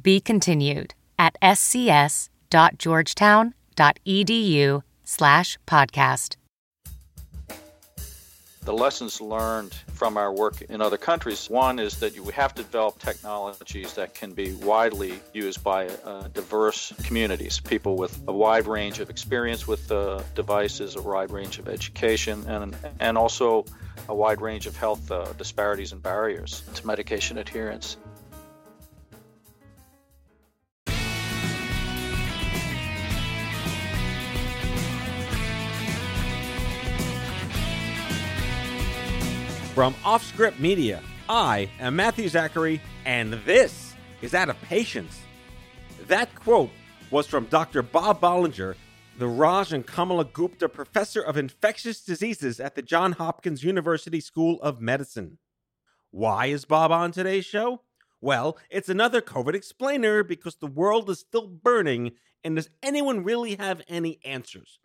Be continued at scs.georgetown.edu/podcast. The lessons learned from our work in other countries, one is that you have to develop technologies that can be widely used by diverse communities, people with a wide range of experience with devices, a wide range of education, and also a wide range of health disparities and barriers to medication adherence. From Offscript Media, I am Matthew Zachary, and this is Out of Patience. That quote was from Dr. Bob Bollinger, the Raj and Kamala Gupta Professor of Infectious Diseases at the Johns Hopkins University School of Medicine. Why is Bob on today's show? Well, it's another COVID explainer because the world is still burning, and does anyone really have any answers?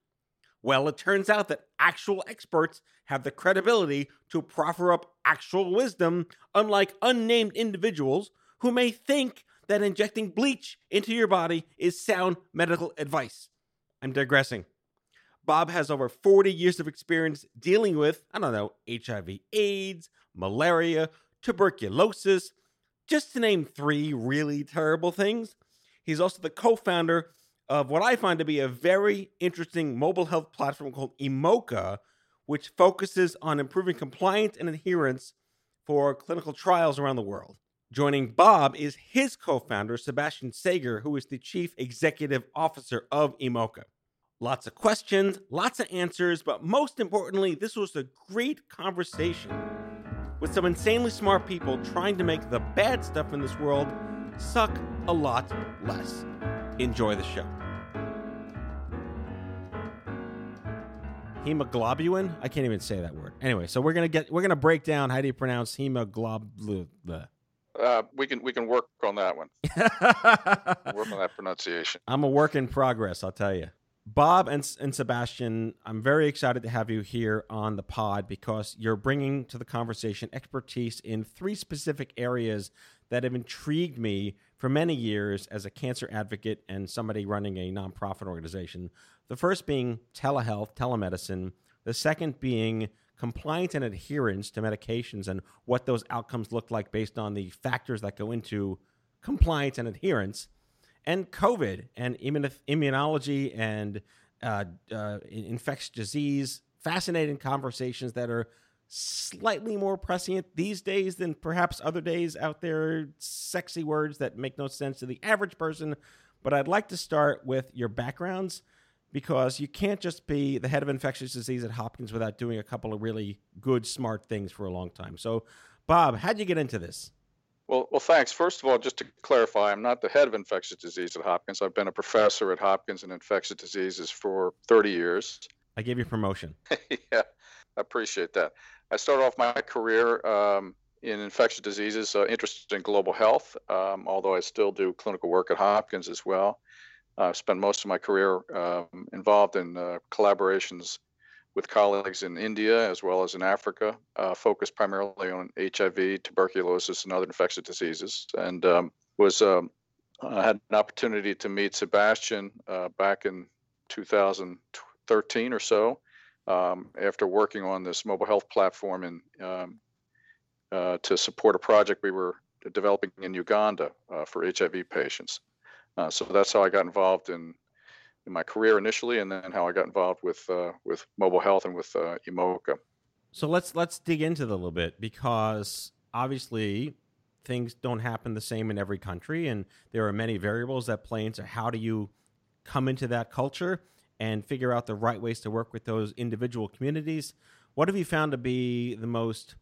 Well, it turns out that actual experts have the credibility to proffer up actual wisdom, unlike unnamed individuals who may think that injecting bleach into your body is sound medical advice. I'm digressing. Bob has over 40 years of experience dealing with, HIV, AIDS, malaria, tuberculosis, just to name three really terrible things. He's also the co-founder of what I find to be a very interesting mobile health platform called Emocha, which focuses on improving compliance and adherence for clinical trials around the world. Joining Bob is his co-founder, Sebastian Sager, who is the chief executive officer of Emocha. Lots of questions, lots of answers, but most importantly, this was a great conversation with some insanely smart people trying to make the bad stuff in this world suck a lot less. Enjoy the show. Hemoglobulin? I can't even say that word. Anyway, so we're gonna break down how do you pronounce hemoglobulin. We can work on that one. Work on that pronunciation. I'm a work in progress, I'll tell you. Bob and Sebastian, I'm very excited to have you here on the pod because you're bringing to the conversation expertise in three specific areas that have intrigued me for many years as a cancer advocate and somebody running a nonprofit organization. The first being telehealth, telemedicine. The second being compliance and adherence to medications and what those outcomes look like based on the factors that go into compliance and adherence. And COVID and immunology and infectious disease, fascinating conversations that are slightly more prescient these days than perhaps other days out there, sexy words that make no sense to the average person. But I'd like to start with your backgrounds because you can't just be the head of infectious disease at Hopkins without doing a couple of really good, smart things for a long time. So, Bob, how'd you get into this? Well, thanks. First of all, just to clarify, I'm not the head of infectious disease at Hopkins. I've been a professor at Hopkins in infectious diseases for 30 years. I gave you promotion. Yeah, I appreciate that. I started off my career in infectious diseases, interested in global health, although I still do clinical work at Hopkins as well. I've spent most of my career involved in collaborations with colleagues in India as well as in Africa, focused primarily on HIV, tuberculosis, and other infectious diseases, and had an opportunity to meet Sebastian back in 2013 or so, after working on this mobile health platform in, to support a project we were developing in Uganda for HIV patients. So that's how I got involved in my career initially, and then how I got involved with mobile health and with Emocha. So let's dig into it a little bit, because obviously things don't happen the same in every country, and there are many variables that play into how do you come into that culture and figure out the right ways to work with those individual communities. What have you found to be the most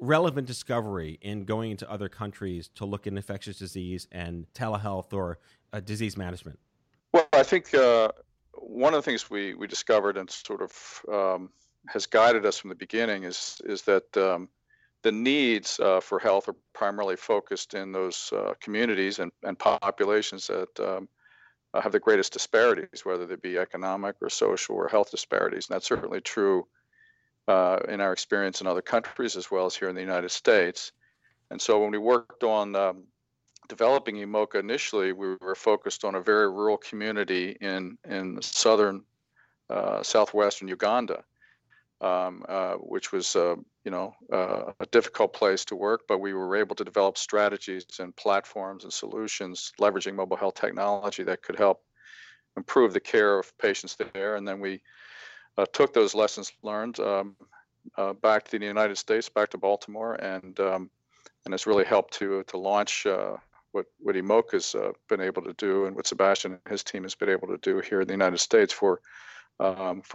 relevant discovery in going into other countries to look at infectious disease and telehealth or disease management? Well, I think one of the things we discovered and sort of has guided us from the beginning is that the needs for health are primarily focused in those communities and populations that have the greatest disparities, whether they be economic or social or health disparities. And that's certainly true in our experience in other countries as well as here in the United States. And so when we worked on developing Emocha initially, we were focused on a very rural community in southern, southwestern Uganda, which was, a difficult place to work, but we were able to develop strategies and platforms and solutions leveraging mobile health technology that could help improve the care of patients there. And then we took those lessons learned back to the United States, back to Baltimore, and it's really helped to launch what Emocha's been able to do and what Sebastian and his team has been able to do here in the United States for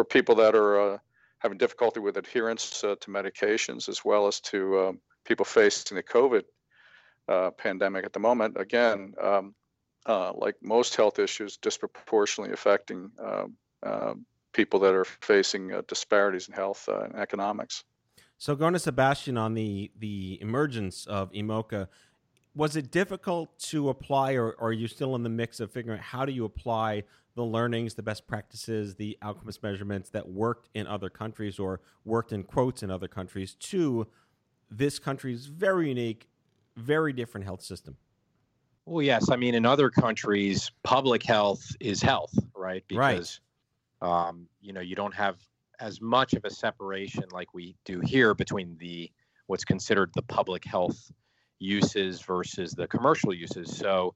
people that are having difficulty with adherence to medications, as well as to people facing the COVID pandemic at the moment. Again, like most health issues, disproportionately affecting people that are facing disparities in health and economics. So going to Sebastian on the emergence of Emocha, was it difficult to apply, or are you still in the mix of figuring out how do you apply the learnings, the best practices, the outcomes measurements that worked in other countries or worked in quotes in other countries to this country's very unique, very different health system? Well, yes. I mean, in other countries, public health is health, right? Because, right. You don't have as much of a separation like we do here between the what's considered the public health uses versus the commercial uses. So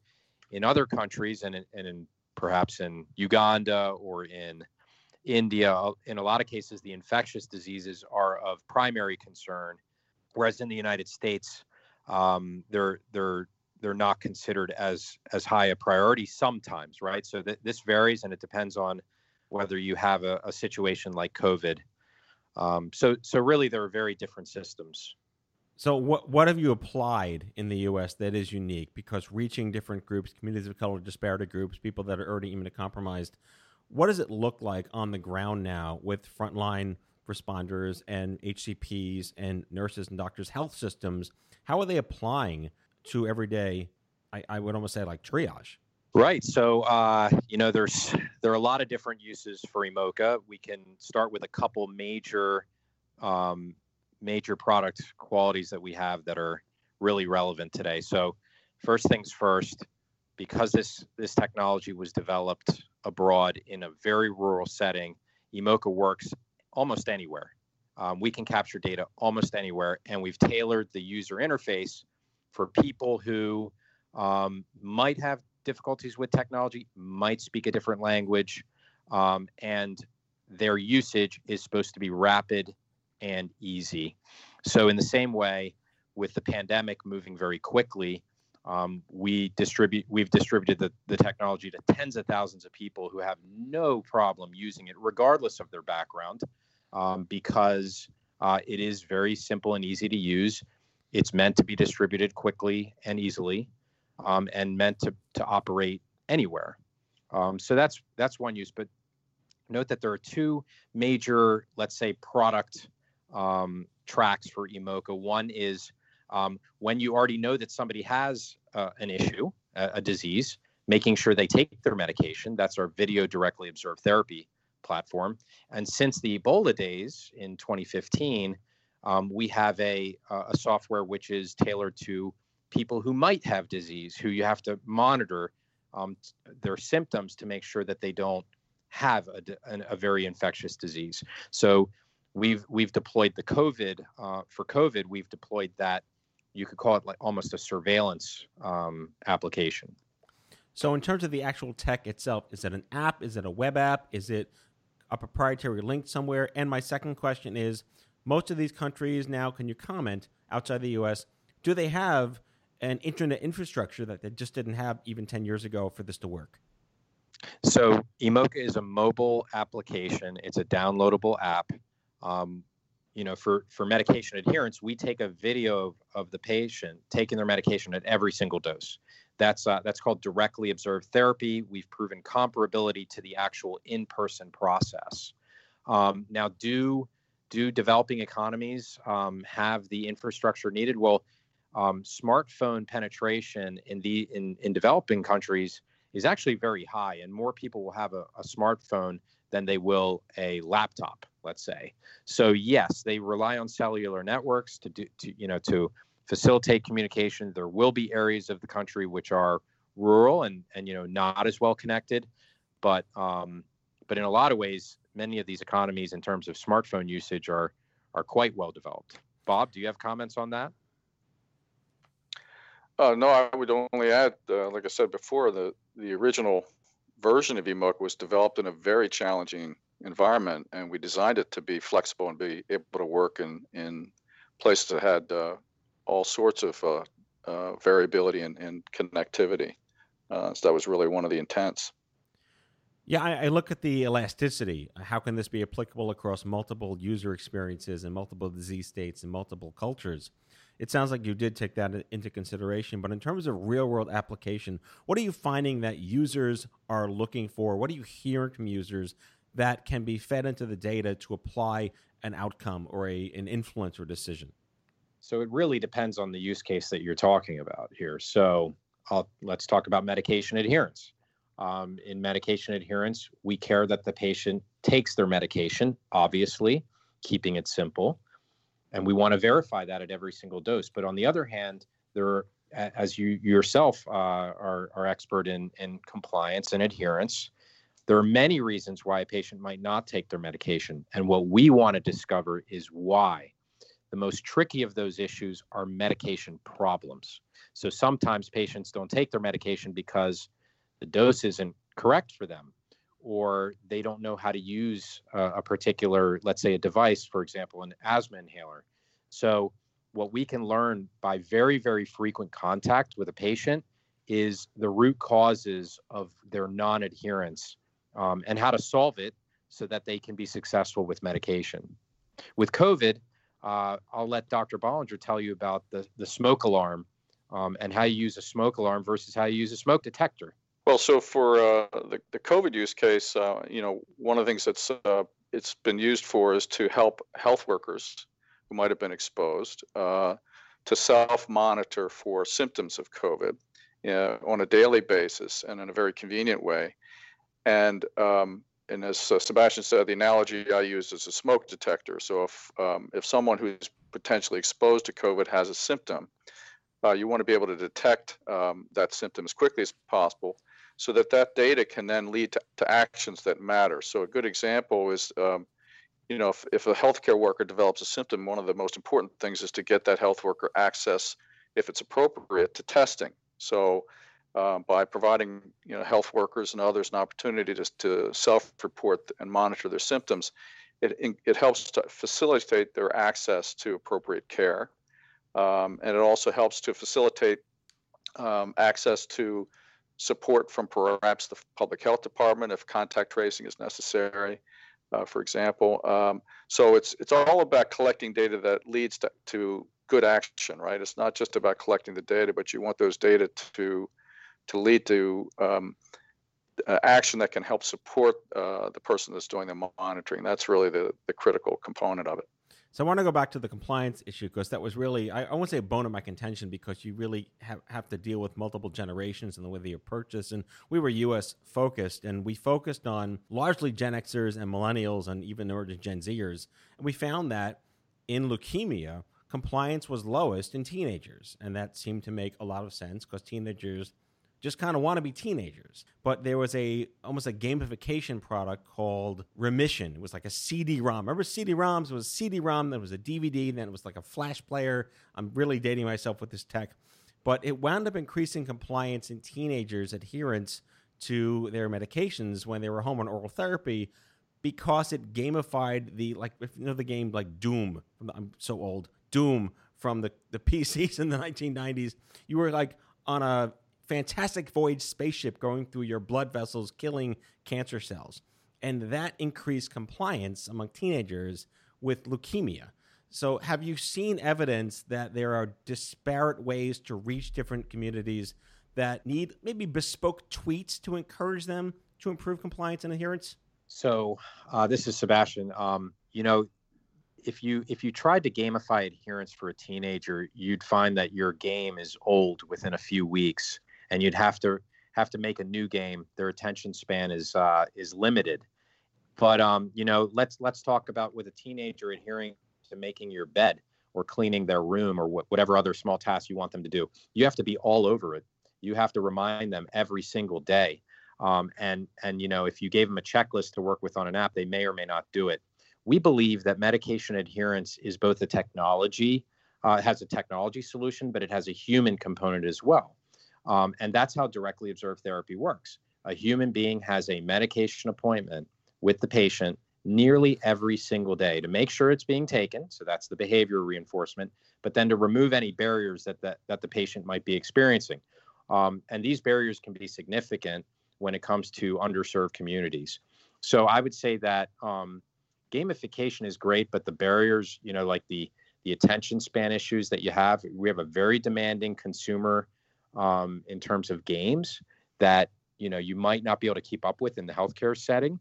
in other countries and in perhaps in Uganda or in India, in a lot of cases, the infectious diseases are of primary concern, whereas in the United States, they're not considered as high a priority sometimes, right? So this varies, and it depends on whether you have a situation like COVID. So really, there are very different systems. So what have you applied in the U.S. that is unique? Because reaching different groups, communities of color, disparity groups, people that are already immunocompromised, what does it look like on the ground now with frontline responders and HCPs and nurses and doctors, health systems? How are they applying to everyday, I would almost say like triage? Right. So, there are a lot of different uses for Emocha. We can start with a couple major product qualities that we have that are really relevant today. So first things first, because this technology was developed abroad in a very rural setting, Emocha works almost anywhere. We can capture data almost anywhere, and we've tailored the user interface for people who might have difficulties with technology, might speak a different language, and their usage is supposed to be rapid and easy. So in the same way, with the pandemic moving very quickly, we've distributed the technology to tens of thousands of people who have no problem using it, regardless of their background, because it is very simple and easy to use. It's meant to be distributed quickly and easily, and meant to operate anywhere. So that's one use. But note that there are two major, let's say, product tracks for Emocha. One is when you already know that somebody has an issue, a disease, making sure they take their medication. That's our video directly observed therapy platform. And since the Ebola days in 2015, we have a software which is tailored to people who might have disease, who you have to monitor their symptoms to make sure that they don't have a very infectious disease. So we've deployed the COVID for COVID. We've deployed that, you could call it like almost a surveillance application. So in terms of the actual tech itself, is it an app? Is it a web app? Is it a proprietary link somewhere? And my second question is, most of these countries now, can you comment outside the U.S., do they have an internet infrastructure that they just didn't have even 10 years ago for this to work? So Emocha is a mobile application. It's a downloadable app. you know, for medication adherence, we take a video of the patient taking their medication at every single dose. That's called directly observed therapy. We've proven comparability to the actual in-person process. Now, do developing economies have the infrastructure needed? Well, smartphone penetration in developing countries is actually very high, and more people will have a smartphone than they will a laptop, let's say. So yes, they rely on cellular networks to facilitate communication. There will be areas of the country which are rural and not as well connected, but in a lot of ways, many of these economies in terms of smartphone usage are quite well developed. Bob, do you have comments on that? No, I would only add, like I said before, the original version of Emocha was developed in a very challenging environment, and we designed it to be flexible and be able to work in places that had all sorts of variability and connectivity. So that was really one of the intents. Yeah, I look at the elasticity. How can this be applicable across multiple user experiences and multiple disease states and multiple cultures? It sounds like you did take that into consideration, but in terms of real-world application, what are you finding that users are looking for? What are you hearing from users that can be fed into the data to apply an outcome or an influence or decision? So it really depends on the use case that you're talking about here. So let's talk about medication adherence. In medication adherence, we care that the patient takes their medication, obviously, keeping it simple. And we want to verify that at every single dose. But on the other hand, there, as you yourself are expert in compliance and adherence, there are many reasons why a patient might not take their medication. And what we want to discover is why. The most tricky of those issues are medication problems. So sometimes patients don't take their medication because the dose isn't correct for them, or they don't know how to use a particular, let's say a device, for example, an asthma inhaler. So what we can learn by very, very frequent contact with a patient is the root causes of their non-adherence and how to solve it so that they can be successful with medication. With COVID, I'll let Dr. Bollinger tell you about the smoke alarm and how you use a smoke alarm versus how you use a smoke detector. Well, so for the COVID use case, one of the things that's it's been used for is to help health workers who might have been exposed to self-monitor for symptoms of COVID on a daily basis and in a very convenient way. And as Sebastian said, the analogy I use is a smoke detector. So if someone who's potentially exposed to COVID has a symptom, you want to be able to detect that symptom as quickly as possible, so that data can then lead to actions that matter. So a good example is, if a healthcare worker develops a symptom, one of the most important things is to get that health worker access, if it's appropriate, to testing. So by providing health workers and others an opportunity to self-report and monitor their symptoms, it helps to facilitate their access to appropriate care. And it also helps to facilitate access to support from perhaps the public health department if contact tracing is necessary, for example. So it's all about collecting data that leads to good action, right? It's not just about collecting the data, but you want those data to lead to action that can help support the person that's doing the monitoring. That's really the critical component of it. So I want to go back to the compliance issue, because that was really, I won't say a bone of my contention, because you really have to deal with multiple generations and the way they are purchased. And we were U.S. focused, and we focused on largely Gen Xers and millennials and even emerging Gen Zers. And we found that in leukemia, compliance was lowest in teenagers. And that seemed to make a lot of sense, because teenagers just kind of want to be teenagers. But there was almost a gamification product called Remission. It was like a CD-ROM. Remember CD-ROMs? It was a CD-ROM, then it was a DVD, then it was like a flash player. I'm really dating myself with this tech. But it wound up increasing compliance in teenagers' adherence to their medications when they were home on oral therapy, because it gamified the game like Doom. I'm so old. Doom from the PCs in the 1990s. You were like on a fantastic voyage spaceship going through your blood vessels, killing cancer cells. And that increased compliance among teenagers with leukemia. So have you seen evidence that there are disparate ways to reach different communities that need maybe bespoke tweets to encourage them to improve compliance and adherence? So this is Sebastian. If you tried to gamify adherence for a teenager, you'd find that your game is old within a few weeks, and you'd have to make a new game. Their attention span is limited. But let's talk about with a teenager adhering to making your bed or cleaning their room or whatever other small task you want them to do. You have to be all over it. You have to remind them every single day. If you gave them a checklist to work with on an app, they may or may not do it. We believe that medication adherence is both a technology, has a technology solution, but it has a human component as well. And that's how directly observed therapy works. A human being has a medication appointment with the patient nearly every single day to make sure it's being taken. So that's the behavior reinforcement, but then to remove any barriers that the patient might be experiencing. And these barriers can be significant when it comes to underserved communities. So I would say that gamification is great, but the barriers, like the attention span issues that you have, we have a very demanding consumer in terms of games that, you might not be able to keep up with in the healthcare setting.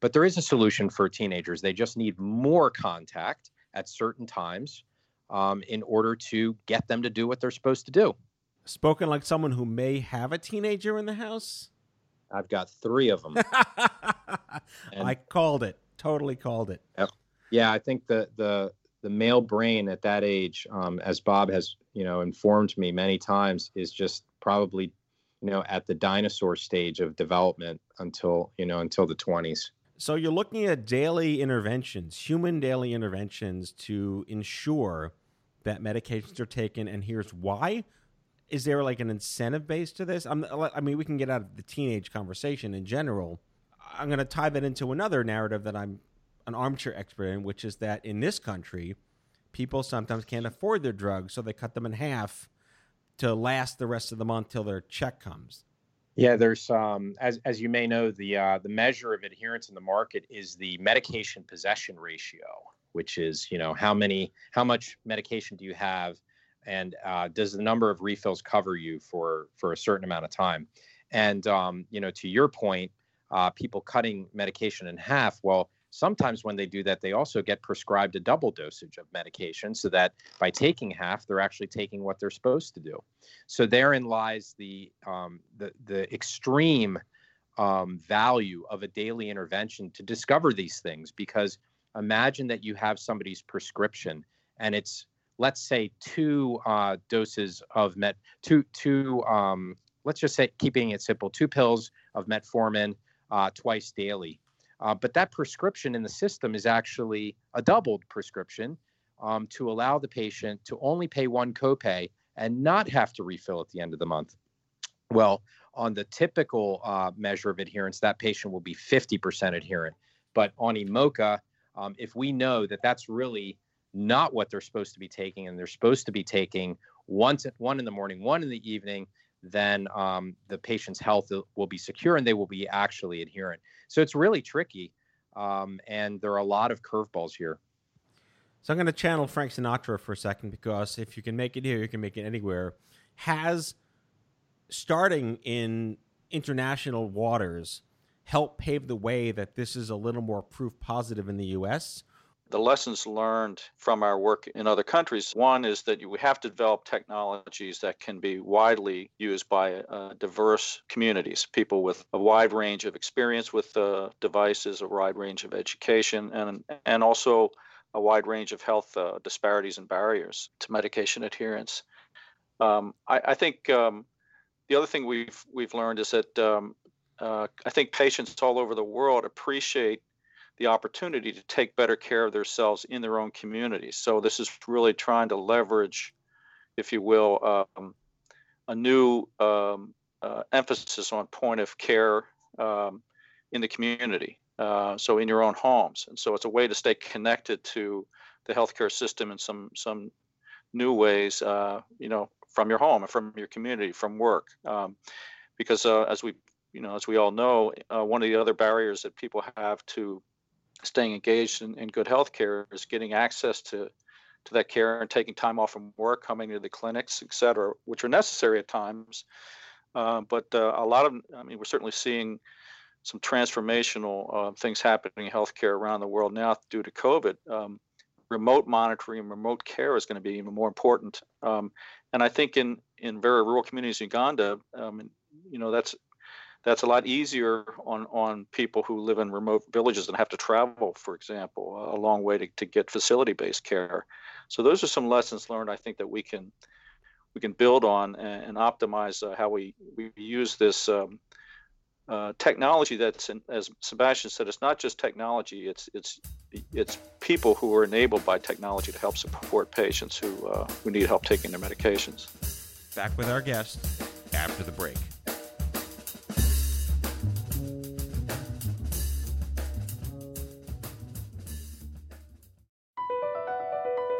But there is a solution for teenagers. They just need more contact at certain times in order to get them to do what they're supposed to do. Spoken like someone who may have a teenager in the house. I've got 3 of them. I called it. Totally called it. Yeah, I think the male brain at that age, as Bob has, informed me many times, is just probably, at the dinosaur stage of development until the 20s. So you're looking at daily interventions, human daily interventions, to ensure that medications are taken. And here's why. Is there like an incentive base to this? I mean, we can get out of the teenage conversation in general. I'm going to tie that into another narrative that I'm an armchair expert in, which is that in this country, people sometimes can't afford their drugs, so they cut them in half to last the rest of the month till their check comes. Yeah, there's as you may know, the measure of adherence in the market is the medication possession ratio, which is how much medication do you have, and does the number of refills cover you for a certain amount of time? And to your point, people cutting medication in half. Well, sometimes when they do that, they also get prescribed a double dosage of medication so that by taking half, they're actually taking what they're supposed to do. So therein lies the extreme value of a daily intervention to discover these things, because imagine that you have somebody's prescription and it's, let's say, 2 pills of metformin twice daily. But that prescription in the system is actually a doubled prescription to allow the patient to only pay 1 copay and not have to refill at the end of the month. Well, on the typical measure of adherence, that patient will be 50% adherent. But on Emocha, if we know that that's really not what they're supposed to be taking, and they're supposed to be taking one in the morning, 1 in the evening, then the patient's health will be secure and they will be actually adherent. So it's really tricky, and there are a lot of curveballs here. So I'm going to channel Frank Sinatra for a second, because if you can make it here, you can make it anywhere. Has starting in international waters helped pave the way that this is a little more proof positive in the U.S.? The lessons learned from our work in other countries, one is that we have to develop technologies that can be widely used by diverse communities, people with a wide range of experience with devices, a wide range of education, and also a wide range of health disparities and barriers to medication adherence. I think the other thing we've learned is that I think patients all over the world appreciate the opportunity to take better care of themselves in their own communities. So this is really trying to leverage, if you will, a new emphasis on point of care in the community, so in your own homes. And so it's a way to stay connected to the healthcare system in some new ways, from your home and from your community, from work. Because as we all know, one of the other barriers that people have to staying engaged in good health care is getting access to that care and taking time off from work, coming to the clinics, et cetera, which are necessary at times. A lot of, we're certainly seeing some transformational things happening in healthcare around the world now due to COVID. Remote monitoring and remote care is going to be even more important. And I think in very rural communities in Uganda, that's a lot easier on people who live in remote villages and have to travel, for example, a long way to get facility-based care. So those are some lessons learned, I think, that we can build on and optimize how we use this technology. That's, as Sebastian said, it's not just technology, it's people who are enabled by technology to help support patients who need help taking their medications. Back with our guest after the break.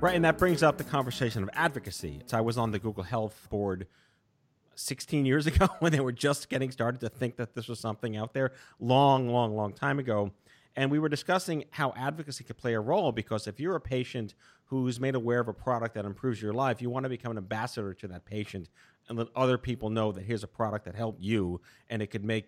Right, and that brings up the conversation of advocacy. So I was on the Google Health board 16 years ago when they were just getting started to think that this was something out there long time ago. And we were discussing how advocacy could play a role, because if you're a patient who's made aware of a product that improves your life, you want to become an ambassador to that patient and let other people know that here's a product that helped you, and it could make,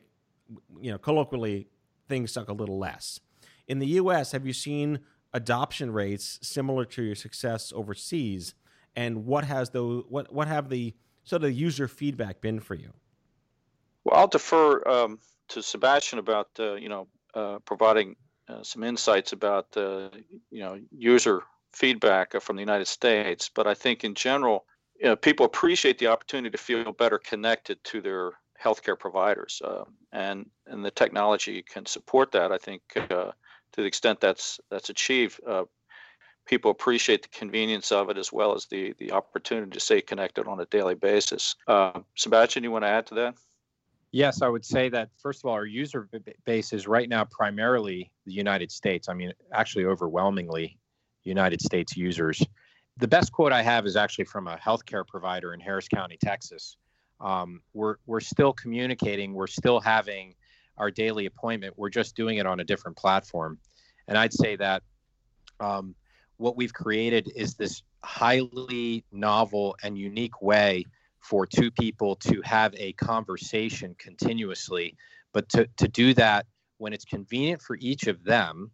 colloquially, things suck a little less. In the U.S., have you seen adoption rates similar to your success overseas, and what have the sort of user feedback been for you? Well, I'll defer to Sebastian about providing some insights about user feedback from the United States, but I think in general, people appreciate the opportunity to feel better connected to their healthcare providers, and the technology can support that. I think. To the extent that's achieved, people appreciate the convenience of it as well as the opportunity to stay connected on a daily basis. Sebastian, you want to add to that? Yes, I would say that, first of all, our user base is right now primarily the United States. Actually overwhelmingly United States users. The best quote I have is actually from a healthcare provider in Harris County, Texas. We're still communicating. We're still having our daily appointment. We're just doing it on a different platform. And I'd say that what we've created is this highly novel and unique way for two people to have a conversation continuously, but to do that when it's convenient for each of them.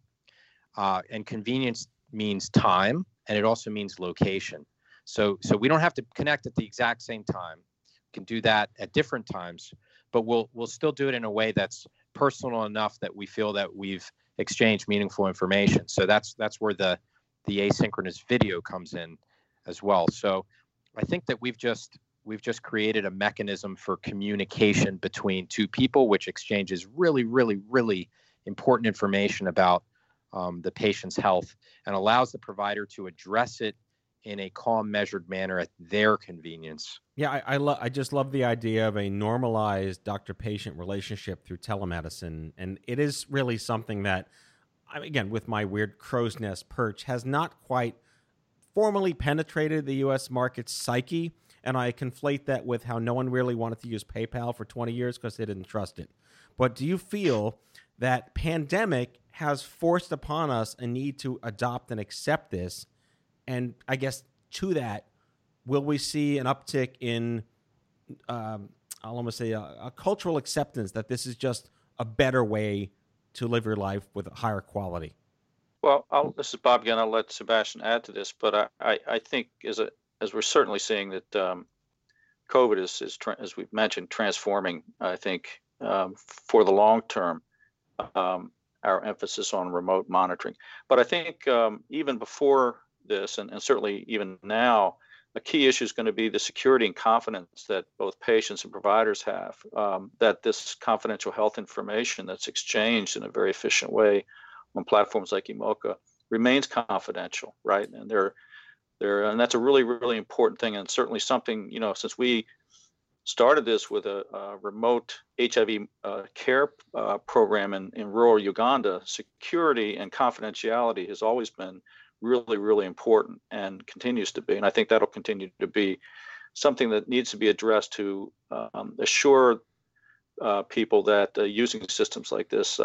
And convenience means time, and it also means location. So we don't have to connect at the exact same time. We can do that at different times, but we'll still do it in a way that's personal enough that we feel that we've exchanged meaningful information. So that's where the asynchronous video comes in as well. So I think that we've just created a mechanism for communication between two people, which exchanges really important information about the patient's health, and allows the provider to address it in a calm, measured manner at their convenience. Yeah, I just love the idea of a normalized doctor-patient relationship through telemedicine. And it is really something that, again, with my weird crow's nest perch, has not quite formally penetrated the U.S. market's psyche. And I conflate that with how no one really wanted to use PayPal for 20 years because they didn't trust it. But do you feel that pandemic has forced upon us a need to adopt and accept this? And I guess to that, will we see an uptick in, I'll almost say, a cultural acceptance that this is just a better way to live your life with a higher quality? Well, this is Bob again. I'll let Sebastian add to this, but I think as we're certainly seeing that COVID is, as we've mentioned, transforming, I think, for the long term, our emphasis on remote monitoring. But I think even before this, and certainly even now, a key issue is going to be the security and confidence that both patients and providers have, that this confidential health information that's exchanged in a very efficient way on platforms like Emocha remains confidential, right? And and that's a really, really important thing, and certainly something, you know, since we started this with a remote HIV care program in rural Uganda, security and confidentiality has always been really, really important and continues to be. And I think that'll continue to be something that needs to be addressed to assure people that using systems like this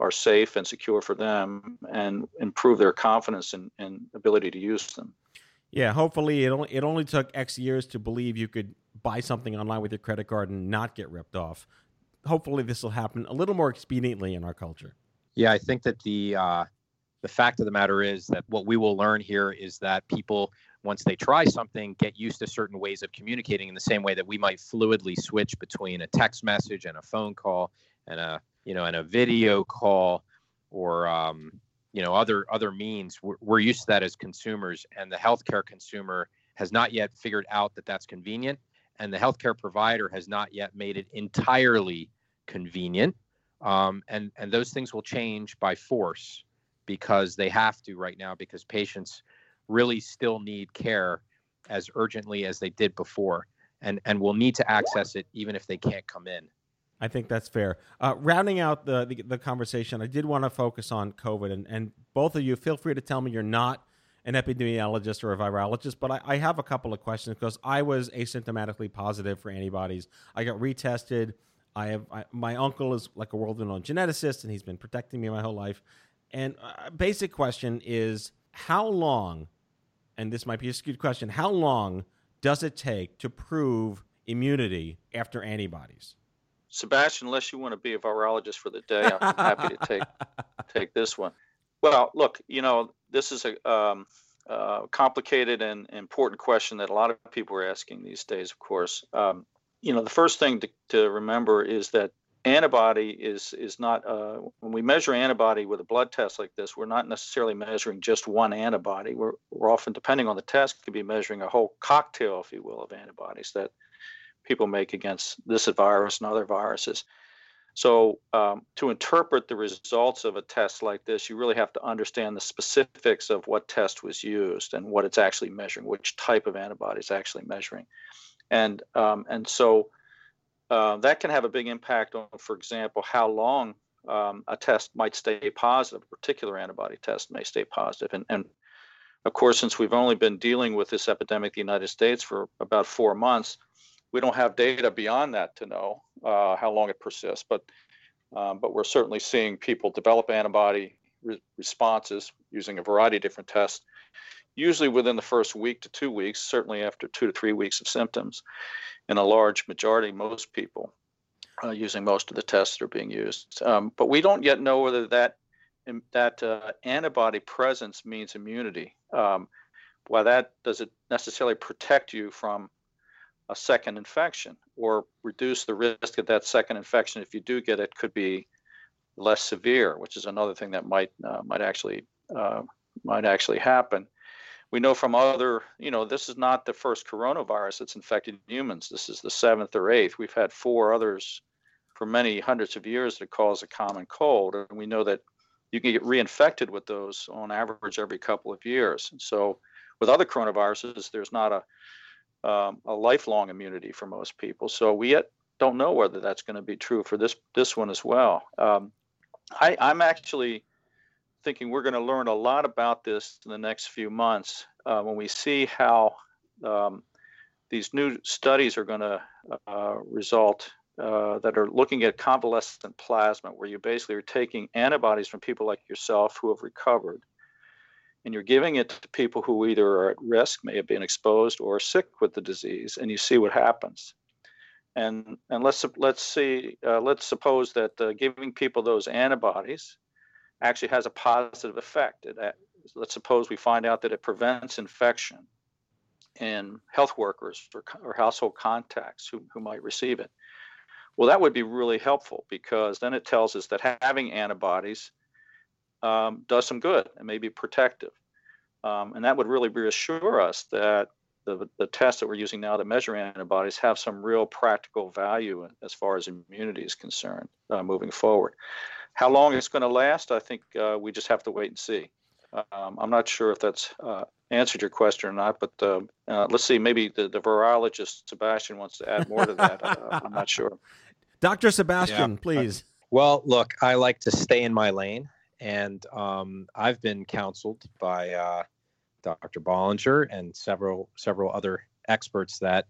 are safe and secure for them and improve their confidence and ability to use them. Yeah, hopefully it only took X years to believe you could buy something online with your credit card and not get ripped off. Hopefully this will happen a little more expediently in our culture. Yeah, I think that the fact of the matter is that what we will learn here is that people, once they try something, get used to certain ways of communicating in the same way that we might fluidly switch between a text message and a phone call and a video call or, other means. We're used to that as consumers, and the healthcare consumer has not yet figured out that that's convenient, and the healthcare provider has not yet made it entirely convenient. And those things will change by force, because they have to right now, because patients really still need care as urgently as they did before, and will need to access it even if they can't come in. I think that's fair. Rounding out the conversation, I did want to focus on COVID, and both of you, feel free to tell me you're not an epidemiologist or a virologist, but I have a couple of questions because I was asymptomatically positive for antibodies. I got retested. My uncle is like a world-renowned geneticist, and he's been protecting me my whole life. And a basic question is, how long, and this might be a skewed question, how long does it take to prove immunity after antibodies? Sebastian, unless you want to be a virologist for the day, I'm happy to take this one. Well, look, you know, this is a complicated and important question that a lot of people are asking these days, of course. The first thing to remember is that antibody is not, when we measure antibody with a blood test like this, we're not necessarily measuring just one antibody. We're often, depending on the test, could be measuring a whole cocktail, if you will, of antibodies that people make against this virus and other viruses. So to interpret the results of a test like this, you really have to understand the specifics of what test was used and what it's actually measuring, which type of antibody it's actually measuring. And so that can have a big impact on, for example, how long a test might stay positive, a particular antibody test may stay positive. And of course, since we've only been dealing with this epidemic in the United States for about 4 months, we don't have data beyond that to know how long it persists. But we're certainly seeing people develop antibody responses using a variety of different tests, usually within the first week to 2 weeks, certainly after 2 to 3 weeks of symptoms, in a large majority, most people using most of the tests that are being used. But we don't yet know whether that antibody presence means immunity. While that doesn't necessarily protect you from a second infection or reduce the risk of that second infection, if you do get it, could be less severe, which is another thing that might actually happen. We know from other, this is not the first coronavirus that's infected humans. This is the 7th or 8th. We've had 4 others for many hundreds of years that cause a common cold. And we know that you can get reinfected with those on average every couple of years. And so with other coronaviruses, there's not a lifelong immunity for most people. So we yet don't know whether that's going to be true for this one as well. I'm actually thinking we're going to learn a lot about this in the next few months when we see how these new studies are going to result that are looking at convalescent plasma, where you basically are taking antibodies from people like yourself who have recovered and you're giving it to people who either are at risk, may have been exposed, or sick with the disease, and you see what happens. And let's suppose that giving people those antibodies actually has a positive effect. Let's suppose we find out that it prevents infection in health workers or household contacts who might receive it. Well, that would be really helpful, because then it tells us that having antibodies does some good and may be protective. And that would really reassure us that the tests that we're using now to measure antibodies have some real practical value as far as immunity is concerned moving forward. How long it's going to last, I think we just have to wait and see. I'm not sure if that's answered your question or not, but let's see. Maybe the virologist Sebastian wants to add more to that. I'm not sure. Dr. Sebastian, please. Well, look, I like to stay in my lane, and I've been counseled by Dr. Bollinger and several other experts that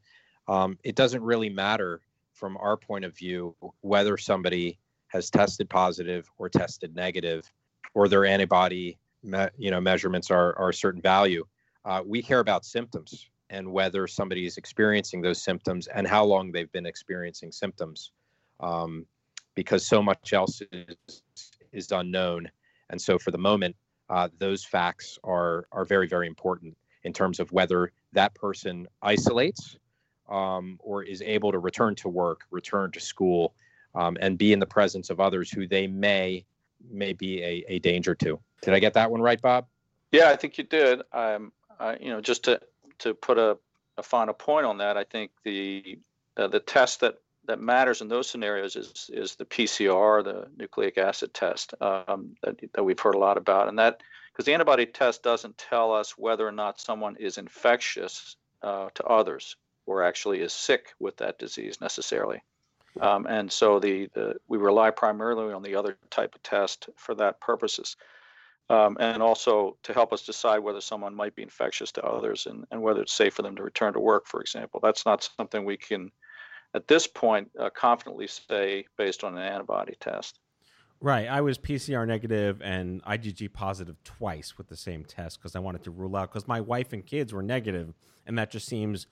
it doesn't really matter from our point of view whether somebody has tested positive or tested negative, or their antibody measurements are a certain value. We care about symptoms and whether somebody is experiencing those symptoms and how long they've been experiencing symptoms, because so much else is unknown. And so for the moment, those facts are very, very important in terms of whether that person isolates or is able to return to work, return to school, and be in the presence of others who they may be a danger to. Did I get that one right, Bob? Yeah, I think you did. Just to put a final point on that, I think the test that matters in those scenarios is the PCR, the nucleic acid test that we've heard a lot about, and that because the antibody test doesn't tell us whether or not someone is infectious to others or actually is sick with that disease necessarily. And so we rely primarily on the other type of test for that purposes. And also to help us decide whether someone might be infectious to others and whether it's safe for them to return to work, for example. That's not something we can, at this point, confidently say based on an antibody test. Right. I was PCR negative and IgG positive twice with the same test because I wanted to rule out, because my wife and kids were negative, and that just seems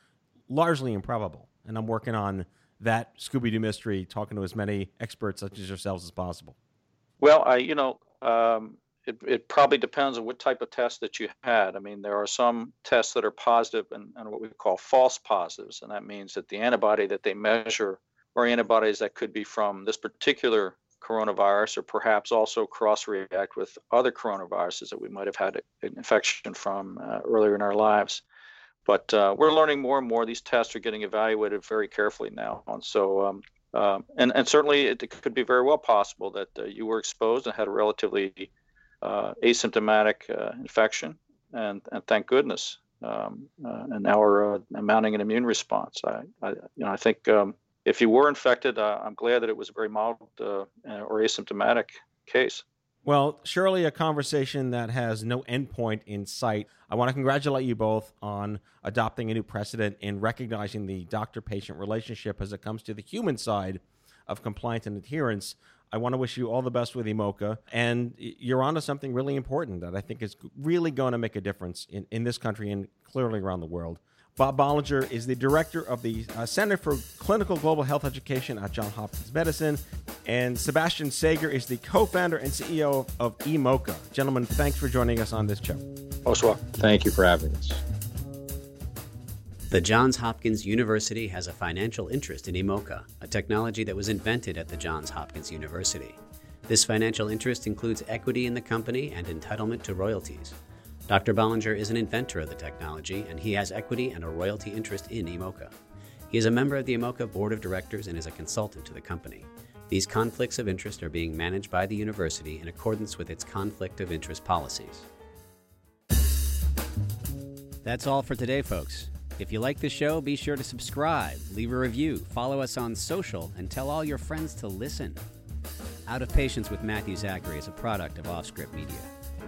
largely improbable. And I'm working on that Scooby-Doo mystery, talking to as many experts such as yourselves as possible. Well, it probably depends on what type of test that you had. I mean, there are some tests that are positive and what we call false positives, and that means that the antibody that they measure are antibodies that could be from this particular coronavirus or perhaps also cross-react with other coronaviruses that we might have had an infection from earlier in our lives. But we're learning more and more. These tests are getting evaluated very carefully now. And so, and certainly it could be very well possible that you were exposed and had a relatively asymptomatic infection. And thank goodness. And now we're mounting an immune response. I think if you were infected, I'm glad that it was a very mild or asymptomatic case. Well, surely a conversation that has no endpoint in sight. I want to congratulate you both on adopting a new precedent in recognizing the doctor-patient relationship as it comes to the human side of compliance and adherence. I want to wish you all the best with Emocha, and you're onto something really important that I think is really going to make a difference in this country and clearly around the world. Bob Bollinger is the director of the Center for Clinical Global Health Education at Johns Hopkins Medicine. And Sebastian Sager is the co-founder and CEO of Emocha. Gentlemen, thanks for joining us on this show. Oswald, thank you for having us. The Johns Hopkins University has a financial interest in Emocha, a technology that was invented at the Johns Hopkins University. This financial interest includes equity in the company and entitlement to royalties. Dr. Bollinger is an inventor of the technology, and he has equity and a royalty interest in Emocha. He is a member of the Emocha Board of Directors and is a consultant to the company. These conflicts of interest are being managed by the university in accordance with its conflict of interest policies. That's all for today, folks. If you like the show, be sure to subscribe, leave a review, follow us on social, and tell all your friends to listen. Out of Patience with Matthew Zachary is a product of Offscript Media.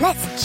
Let's